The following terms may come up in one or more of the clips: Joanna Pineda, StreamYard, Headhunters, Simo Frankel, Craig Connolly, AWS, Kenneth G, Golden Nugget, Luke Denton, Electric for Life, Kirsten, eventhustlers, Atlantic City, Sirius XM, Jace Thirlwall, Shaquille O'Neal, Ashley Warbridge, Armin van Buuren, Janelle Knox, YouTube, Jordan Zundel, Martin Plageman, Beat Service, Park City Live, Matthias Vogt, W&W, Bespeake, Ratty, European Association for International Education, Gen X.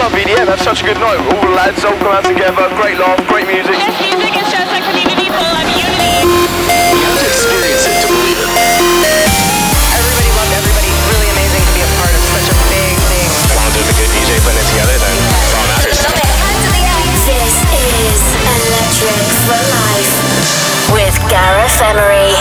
love EDM, have such a good night. All the lads all come out together, great laugh, great music. Best music and shows like community for love unity. You have to experience it to believe it. Everybody loved everybody. It's really amazing to be a part of such a big thing. As long as there's a good DJ putting it together, then it's all that matters. This is Electric for Life with Gareth Emery.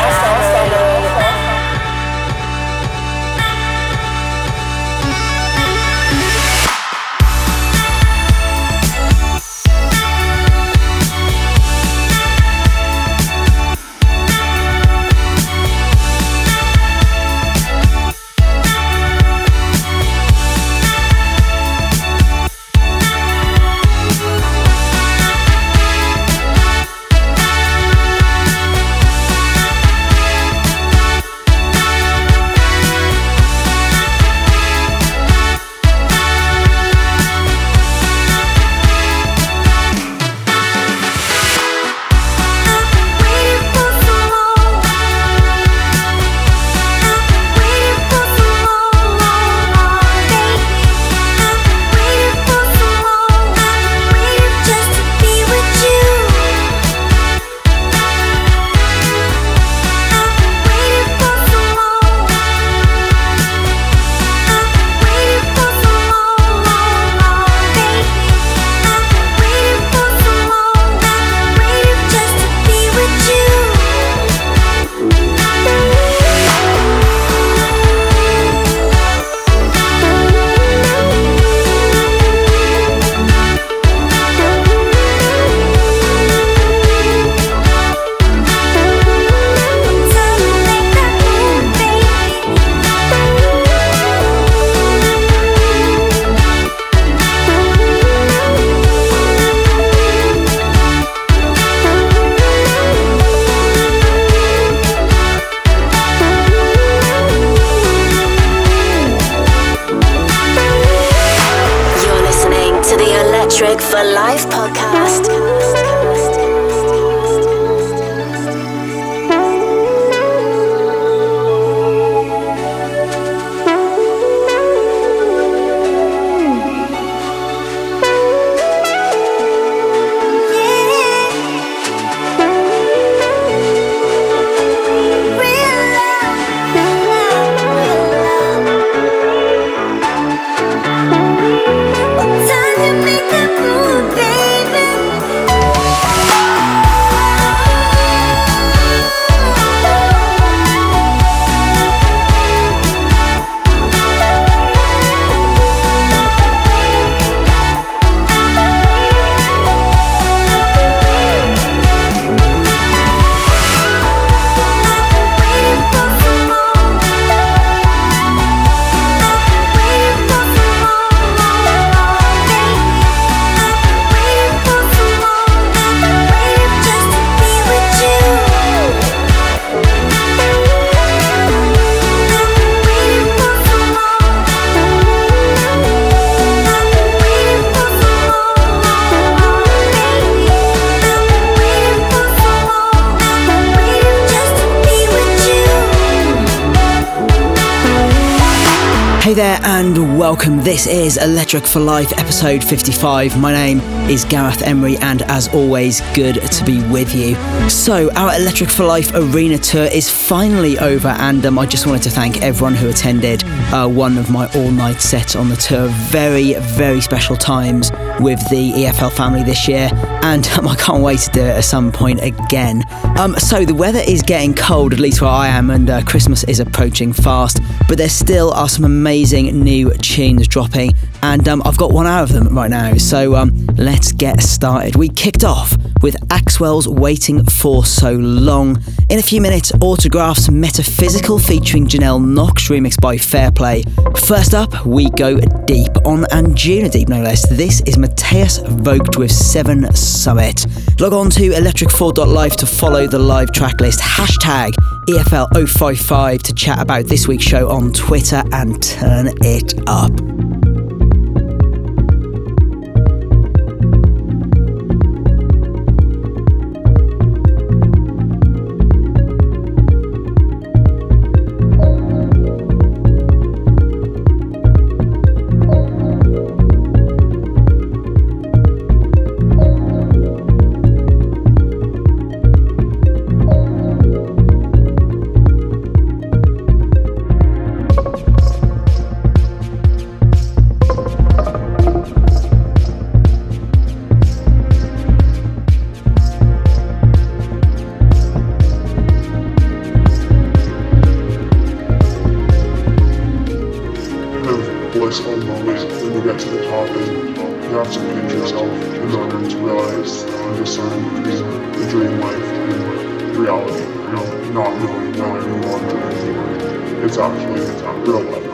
Welcome, this is Electric for Life, episode 55. My name is Gareth Emery, and as always, good to be with you. So, our Electric for Life Arena Tour is finally over, and I just wanted to thank everyone who attended one of my all-night sets on the tour. Very, very special times with the EFL family this year, and I can't wait to do it at some point again. So the weather is getting cold, at least where I am, and Christmas is approaching fast, but there still are some amazing new tunes dropping, and I've got 1 hour of them right now, so let's get started. We kicked off with Axwell's Waiting For So Long. In a few minutes, Autograph's Metaphysical featuring Janelle Knox, remixed by Fairplay. First up, we go deep on Anjuna Deep, no less. This is Matthias Vogt with Seven Summit. Log on to electric4.life to follow the live track list. Hashtag EFL055 to chat about this week's show on Twitter and turn it up. focus on moments when you get to the top, and you have to pinch yourself in order to realize and discern between the dream life and reality. You know, not really knowing you want to anything. It's actually real life.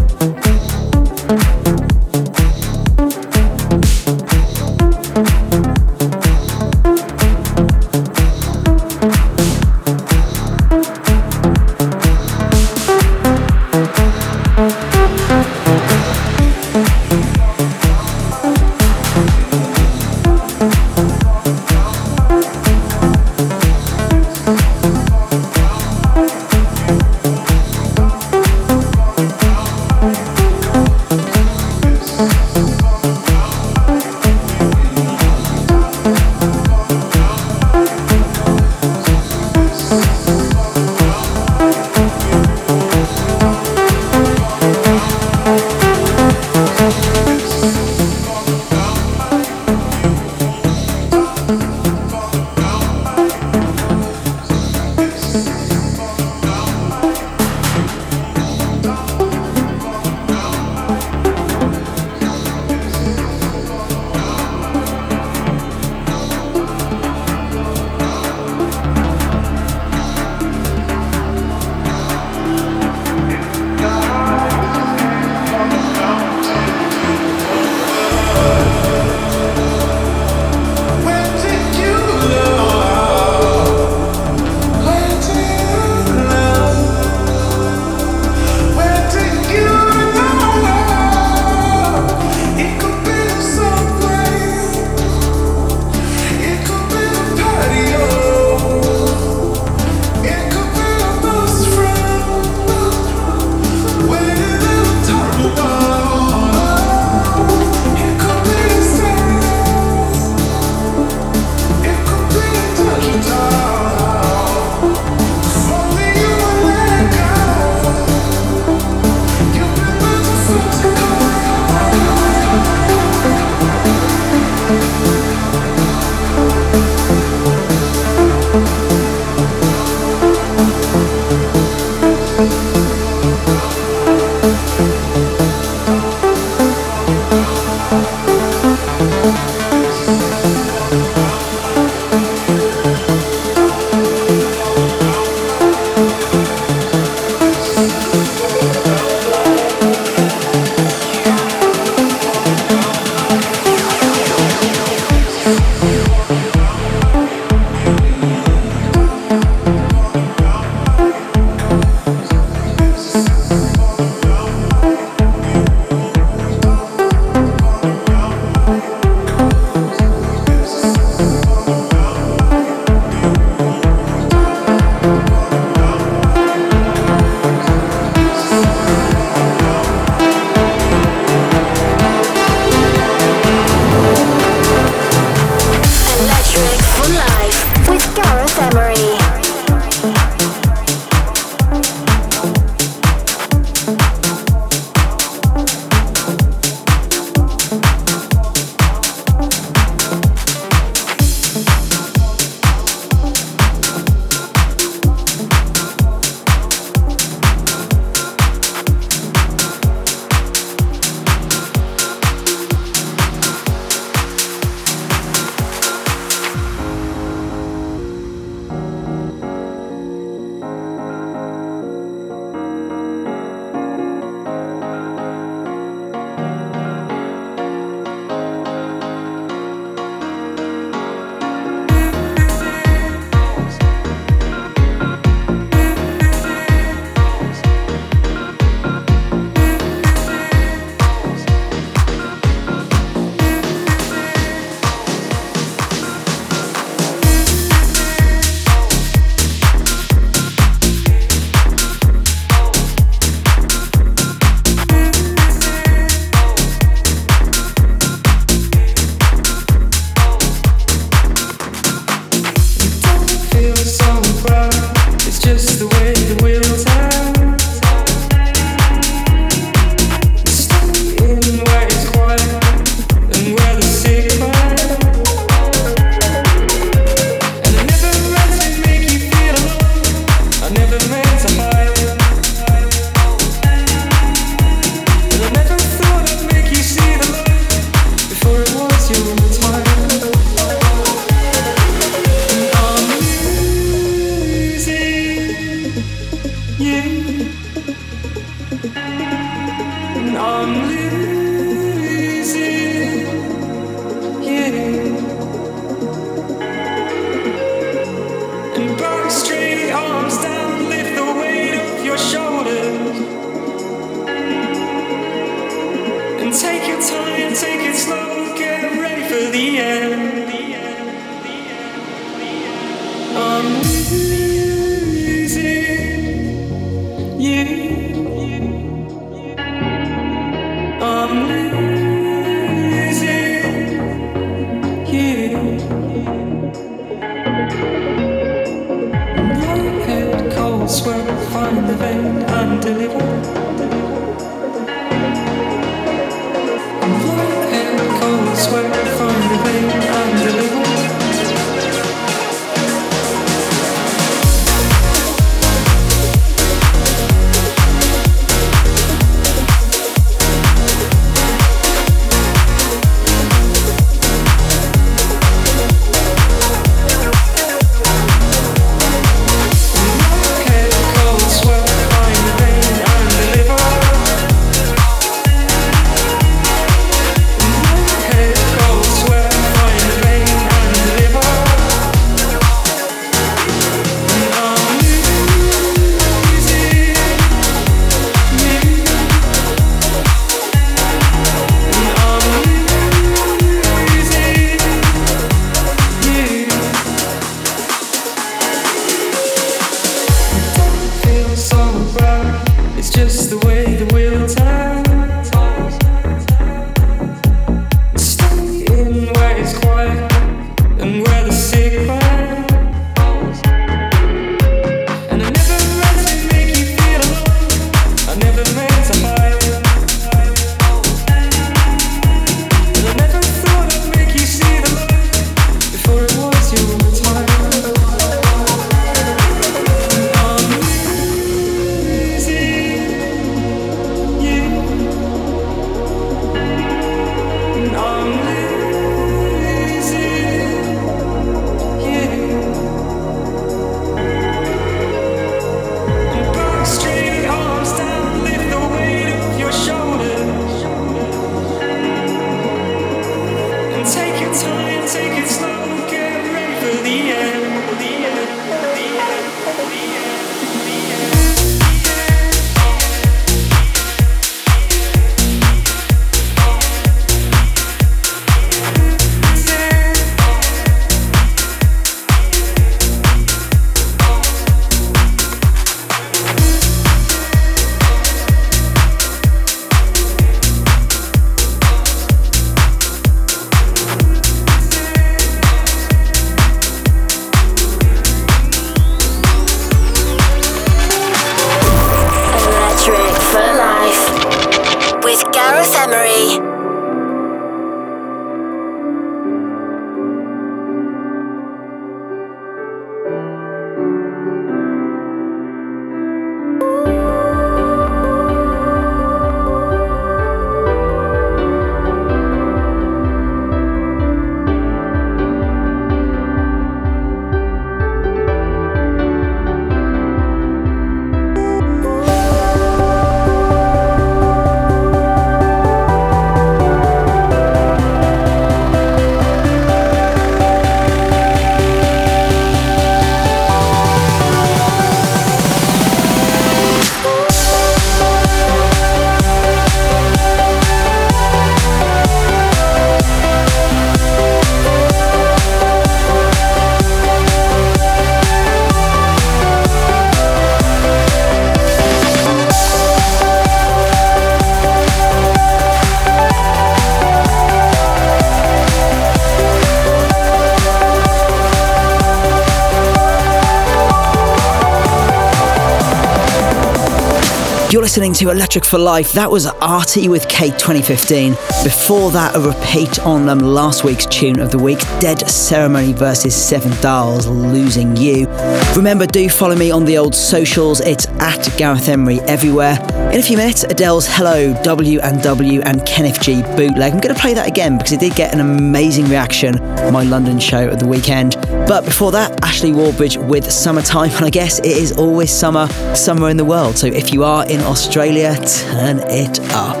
Listening to Electric for Life. That was Artie with Kate 2015. Before that, a repeat on last week's tune of the week, Dead Ceremony versus Seven Dials, Losing You. Remember, do follow me on the old socials. It's at Gareth Emery everywhere. In a few minutes, Adele's Hello, W&W and Kenneth G bootleg. I'm going to play that again because it did get an amazing reaction on my London show at the weekend. But before that, Ashley Warbridge with Summertime. And I guess it is always summer somewhere in the world. So if you are in Australia, turn it up.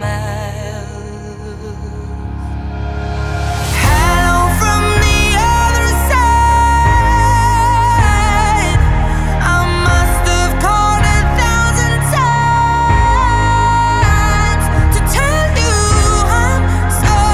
miles. Hello from the other side. I must have called 1,000 times to tell you I'm sorry.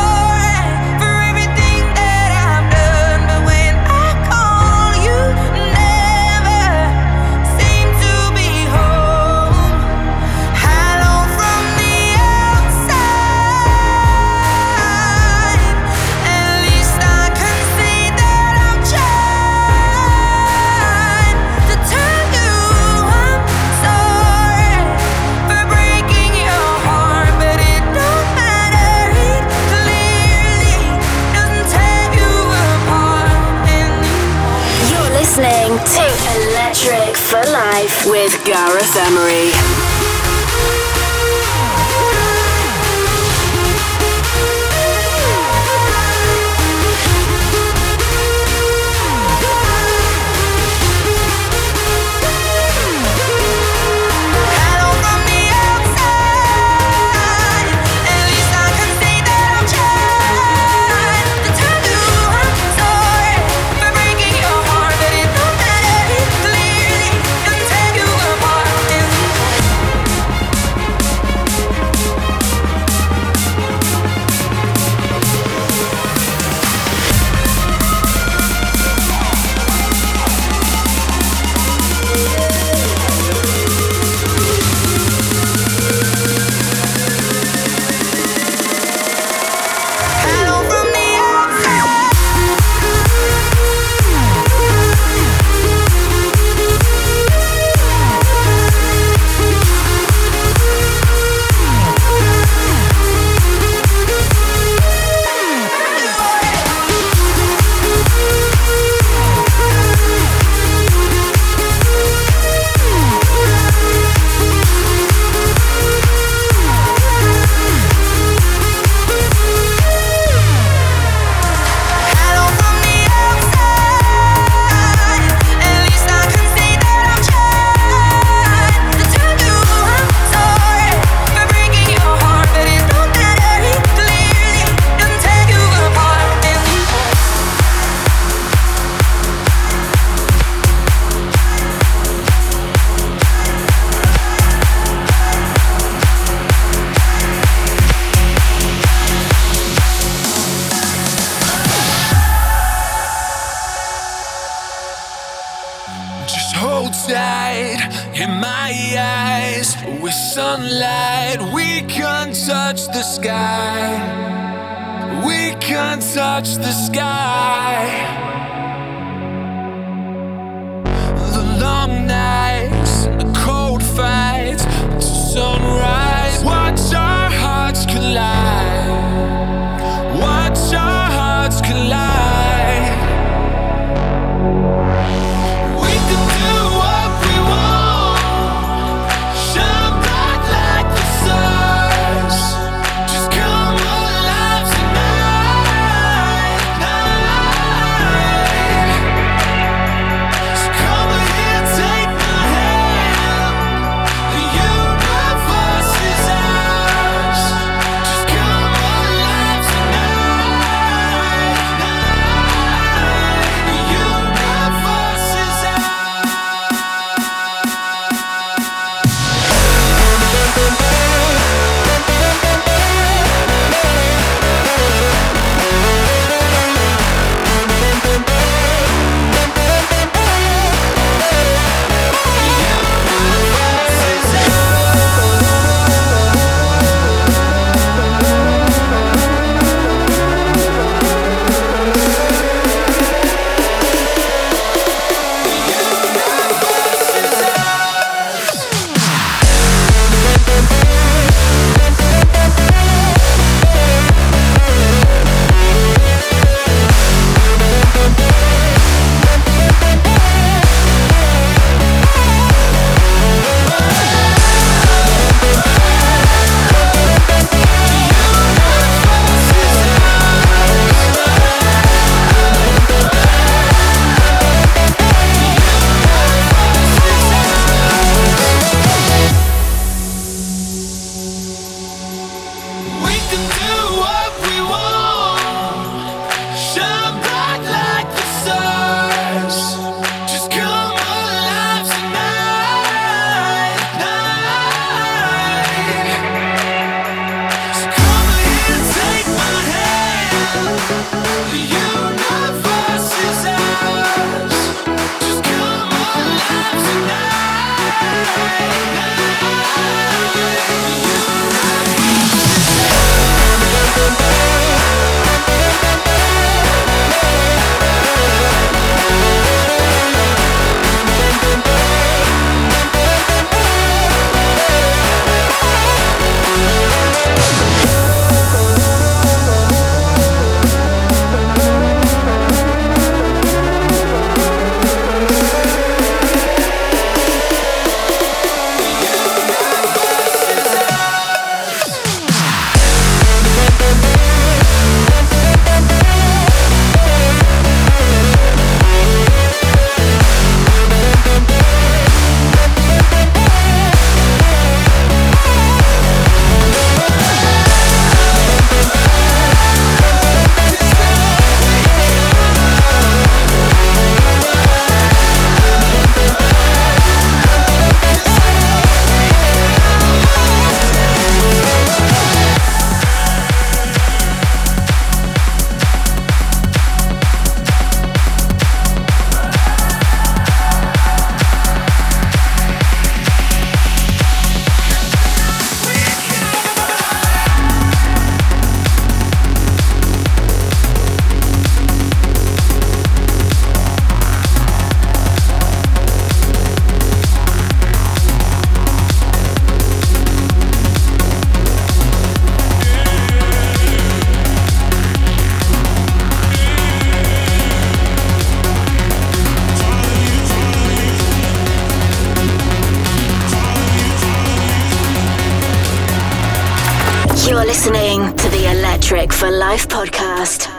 With sunlight we can touch the sky. We can touch the sky. The long nights and the cold fights to sunrise. Watch our hearts collide. Watch our hearts collide. For Life podcast.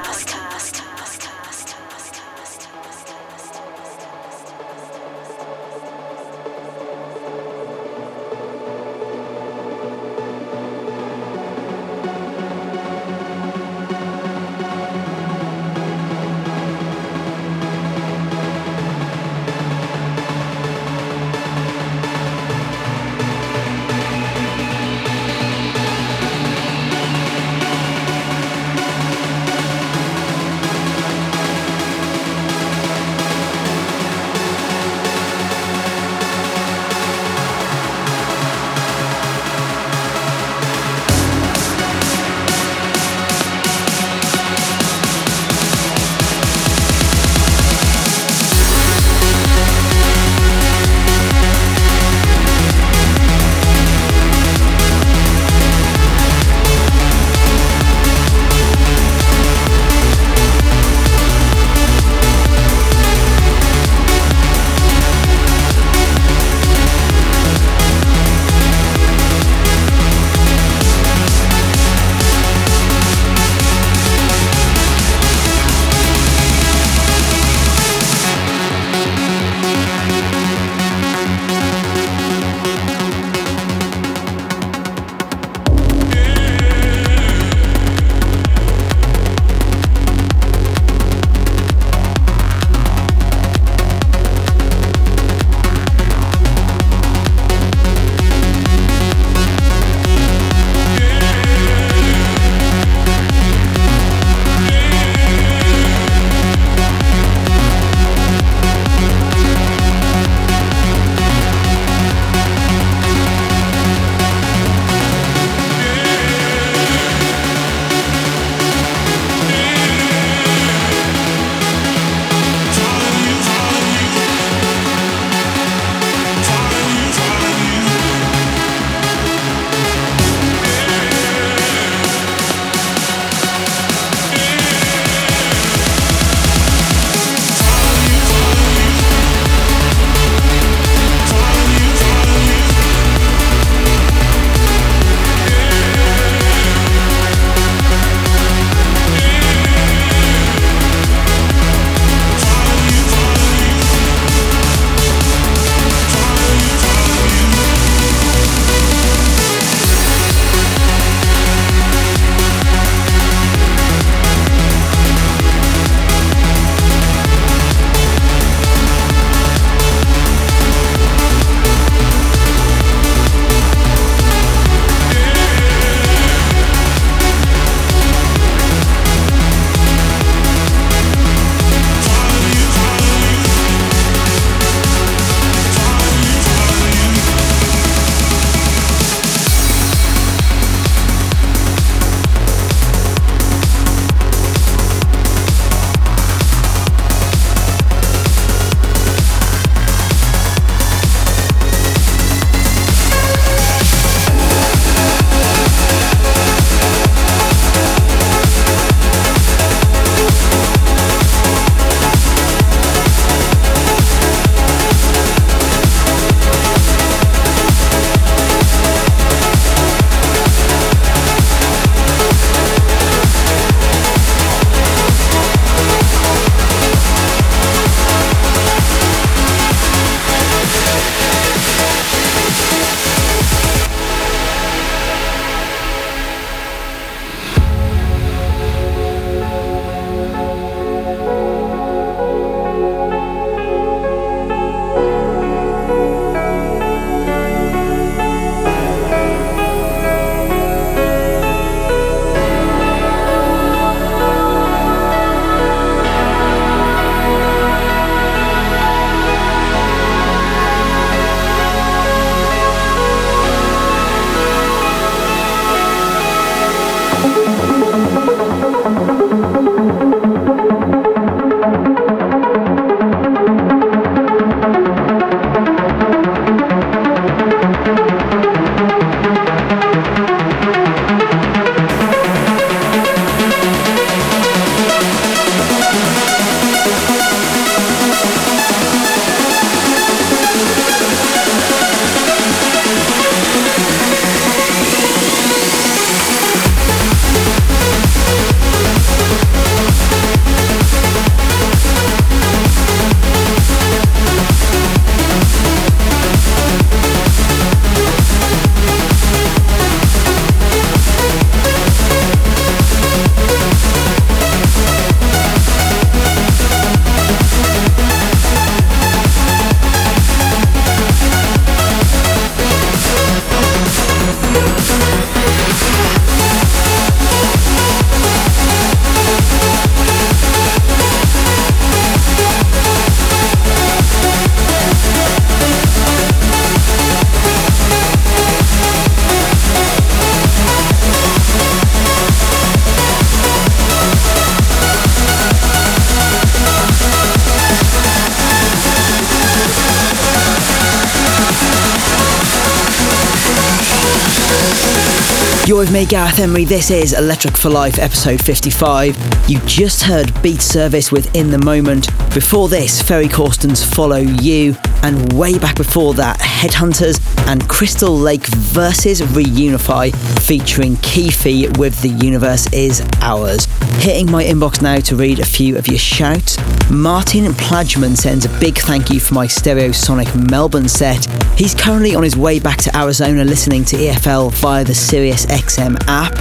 You're with me, Gareth Emery. This is Electric for Life, episode 55. You just heard Beat Service with In The Moment. Before this, Ferry Corsten's Follow You. And way back before that, Headhunters and Crystal Lake versus Reunify featuring Kifi with The Universe Is Ours. Hitting my inbox now to read a few of your shouts. Martin Plageman sends a big thank you for my Stereo Sonic Melbourne set. He's currently on his way back to Arizona listening to EFL via the Sirius XM app.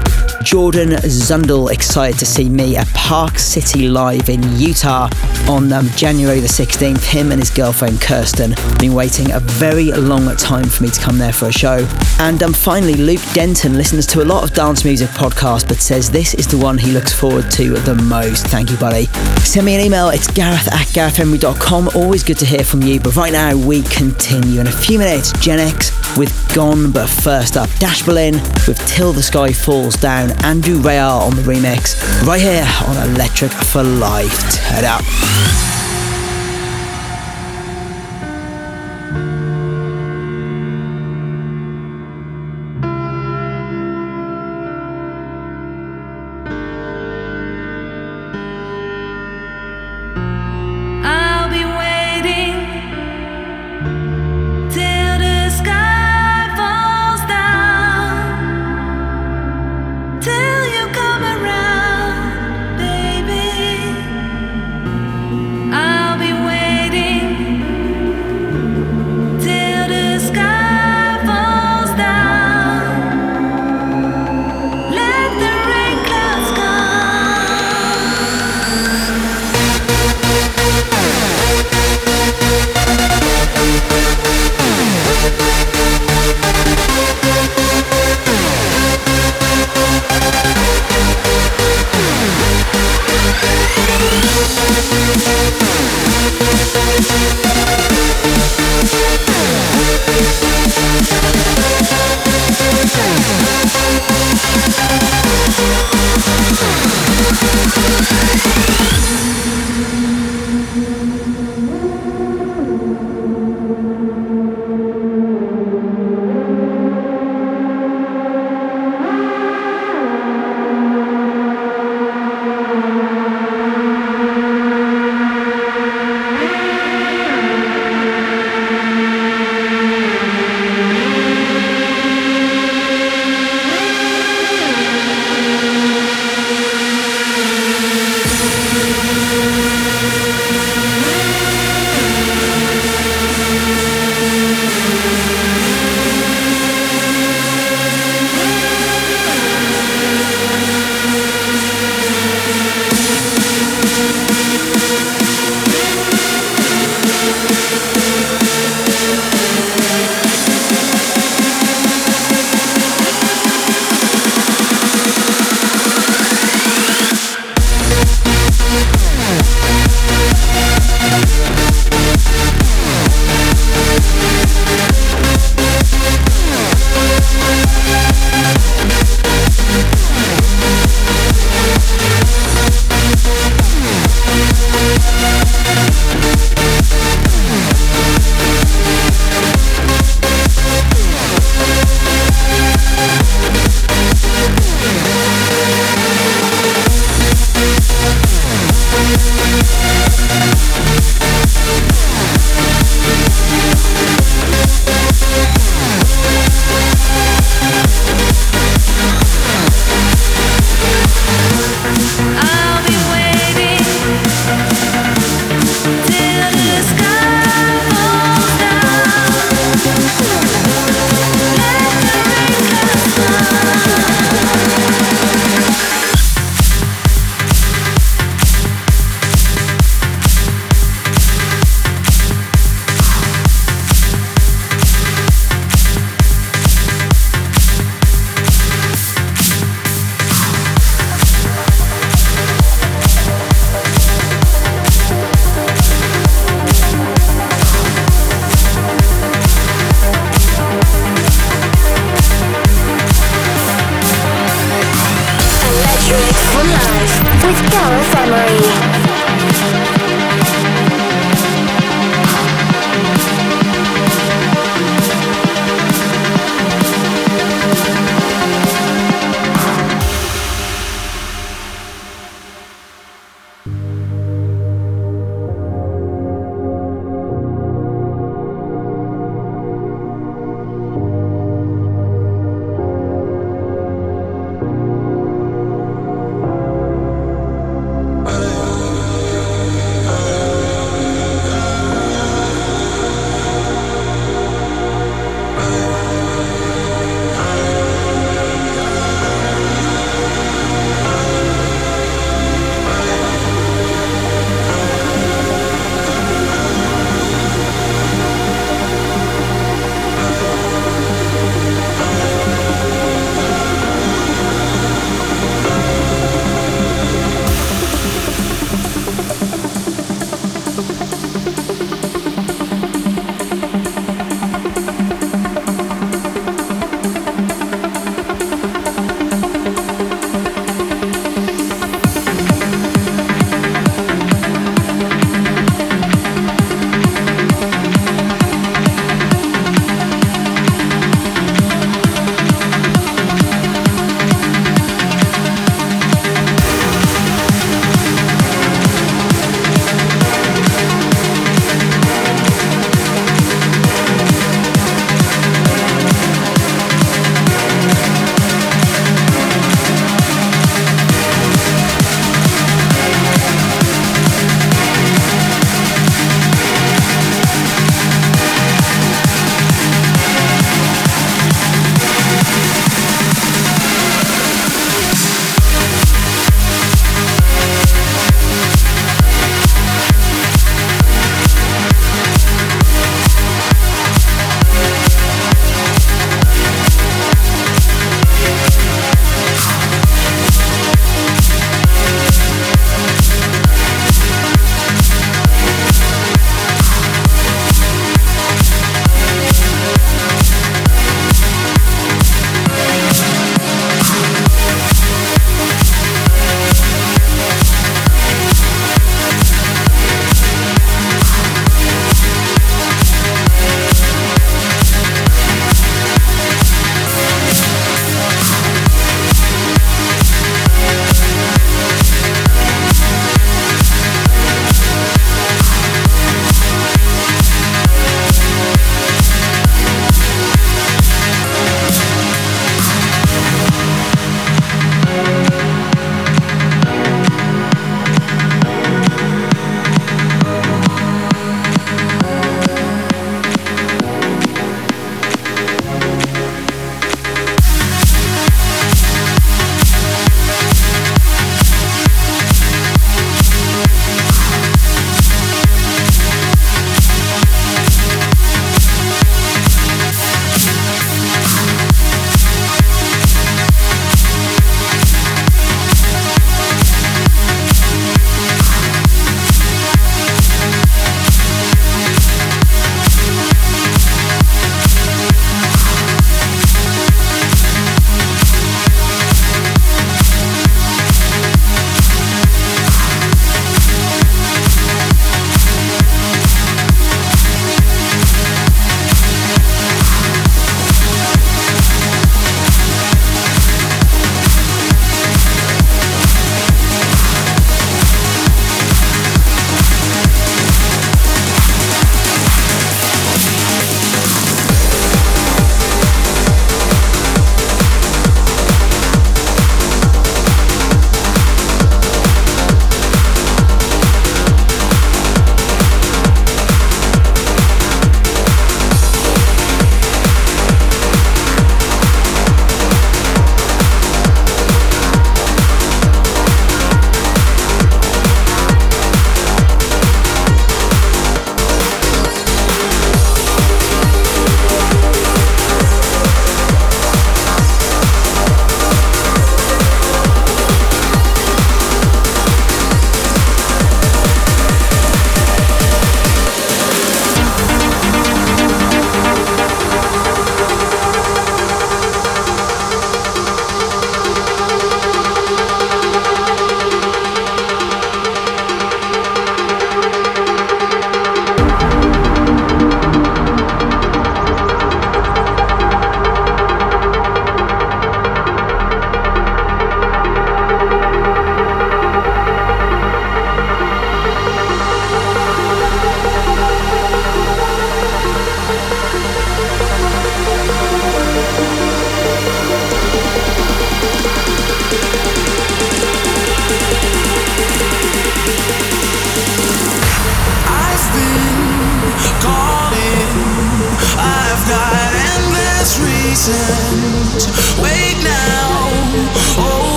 Jordan Zundel excited to see me at Park City Live in Utah on January the 16th. Him and his girlfriend Kirsten have been waiting a very long time for me to come there for a show. And finally, Luke Denton listens to a lot of dance music podcasts but says this is the one he looks forward to the most. Thank you, buddy. Send me an email. It's gareth@garethhemery.com. Always good to hear from you. But right now we continue in a few minutes. Gen X with Gone, but first up, Dash Berlin with Till the Sky Falls Down. Andrew Rayar on the remix right here on Electric for Life. Turn up.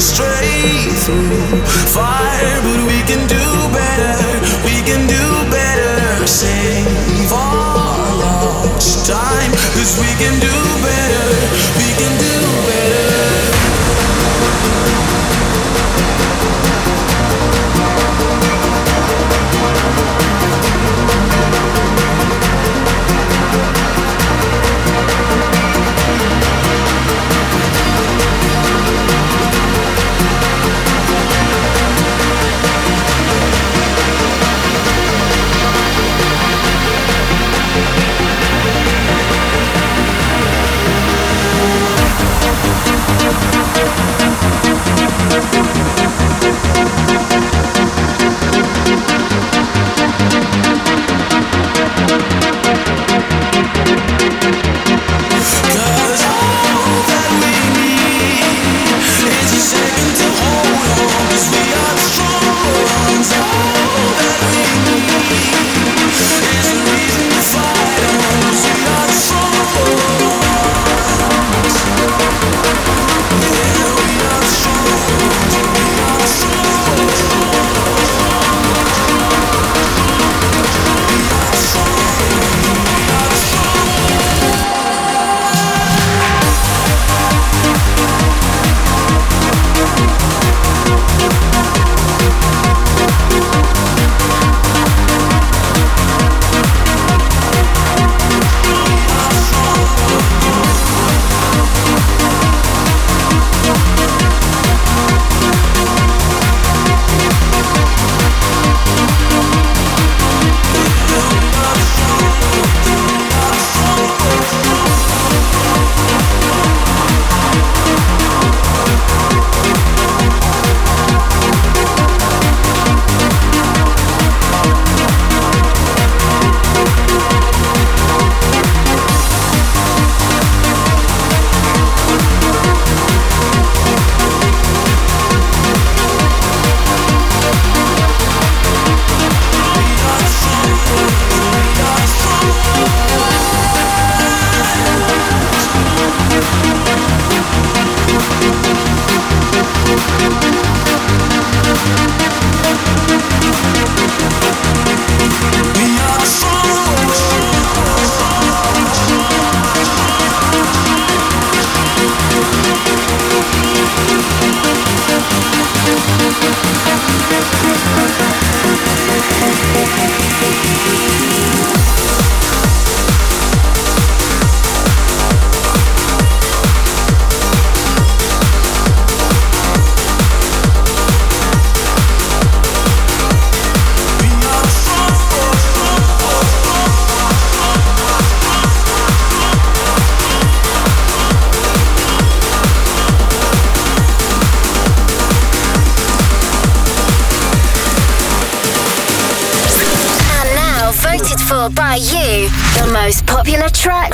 straight through fire, but we can do better, we can do better. Save all lost time, 'cause we can do better, we can do better.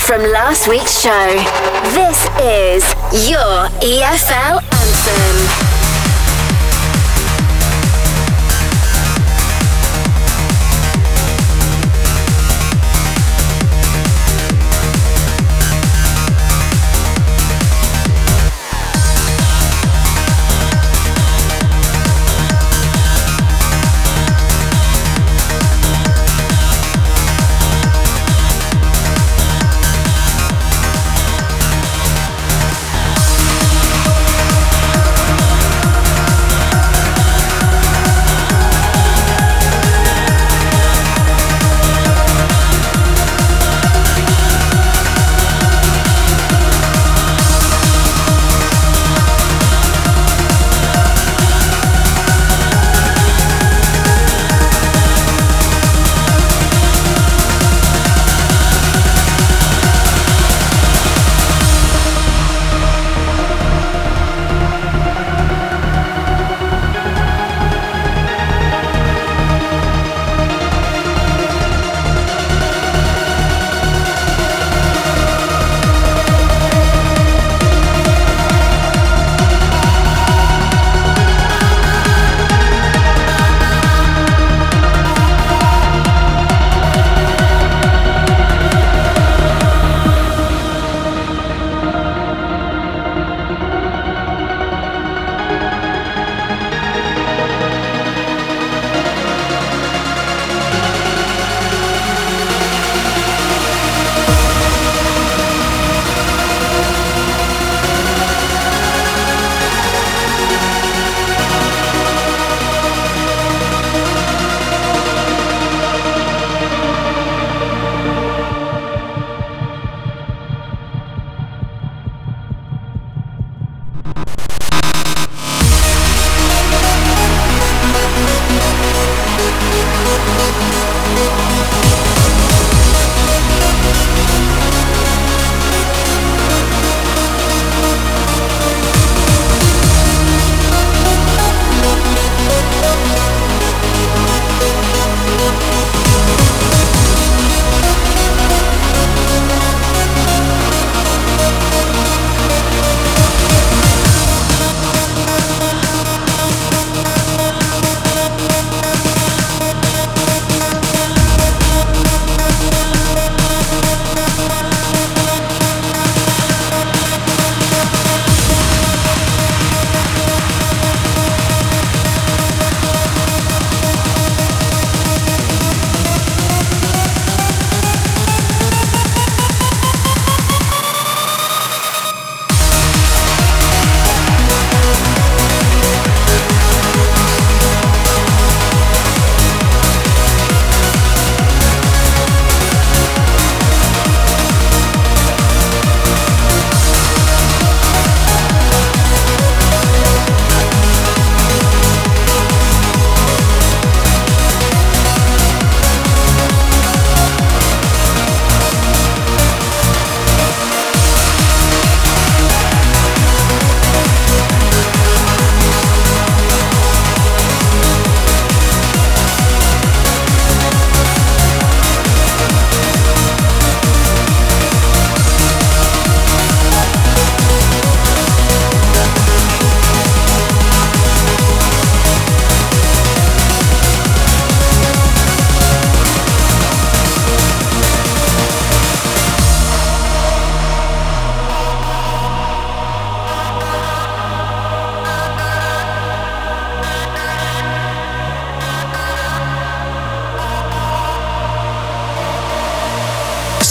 From last week's show, this is your EFL anthem.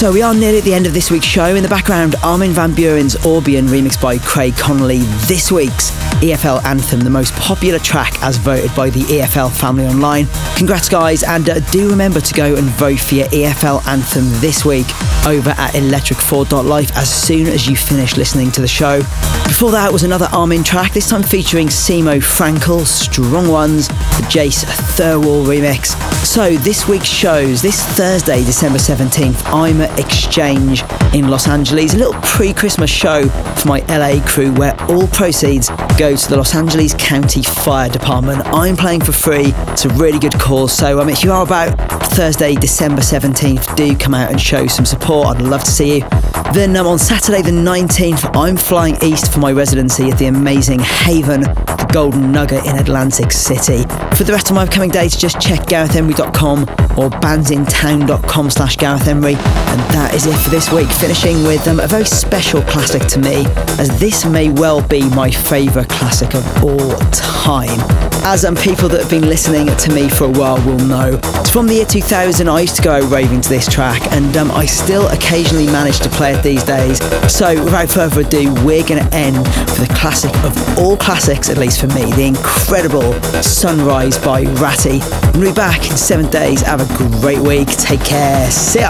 So we are nearly at the end of this week's show. In the background, Armin van Buuren's Orbian, remixed by Craig Connolly. This week's EFL anthem, the most popular track as voted by the EFL family online. Congrats, guys, and do remember to go and vote for your EFL anthem this week over at electric4.life as soon as you finish listening to the show. Before that was another Armin track, this time featuring Simo Frankel, Strong Ones, the Jace Thirlwall remix. So this week's shows, this Thursday, December 17th, I'm at Exchange in Los Angeles, a little pre-Christmas show for my LA crew where all proceeds go to the Los Angeles County Fire Department. I'm playing for free, it's a really good cause, so if you are about Thursday, December 17th, do come out and show some support, I'd love to see you. Then on Saturday the 19th, I'm flying east for my residency at the amazing Haven, the Golden Nugget in Atlantic City. For the rest of my upcoming dates, just check GarethEmery.com or bandsintown.com/GarethEmery. And that is it for this week, finishing with a very special classic to me, as this may well be my favourite classic of all time. As people that have been listening to me for a while will know, it's from the year 2000. I used to go raving to this track, and I still occasionally manage to play it these days. So without further ado, we're going to end with a classic of all classics, at least for me, the incredible Sunrise by Ratty. And we'll be back in 7 days. Have a great week. Take care. See ya.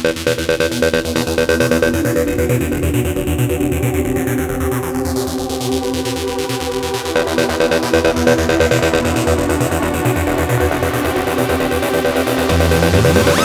Electric for Life classic.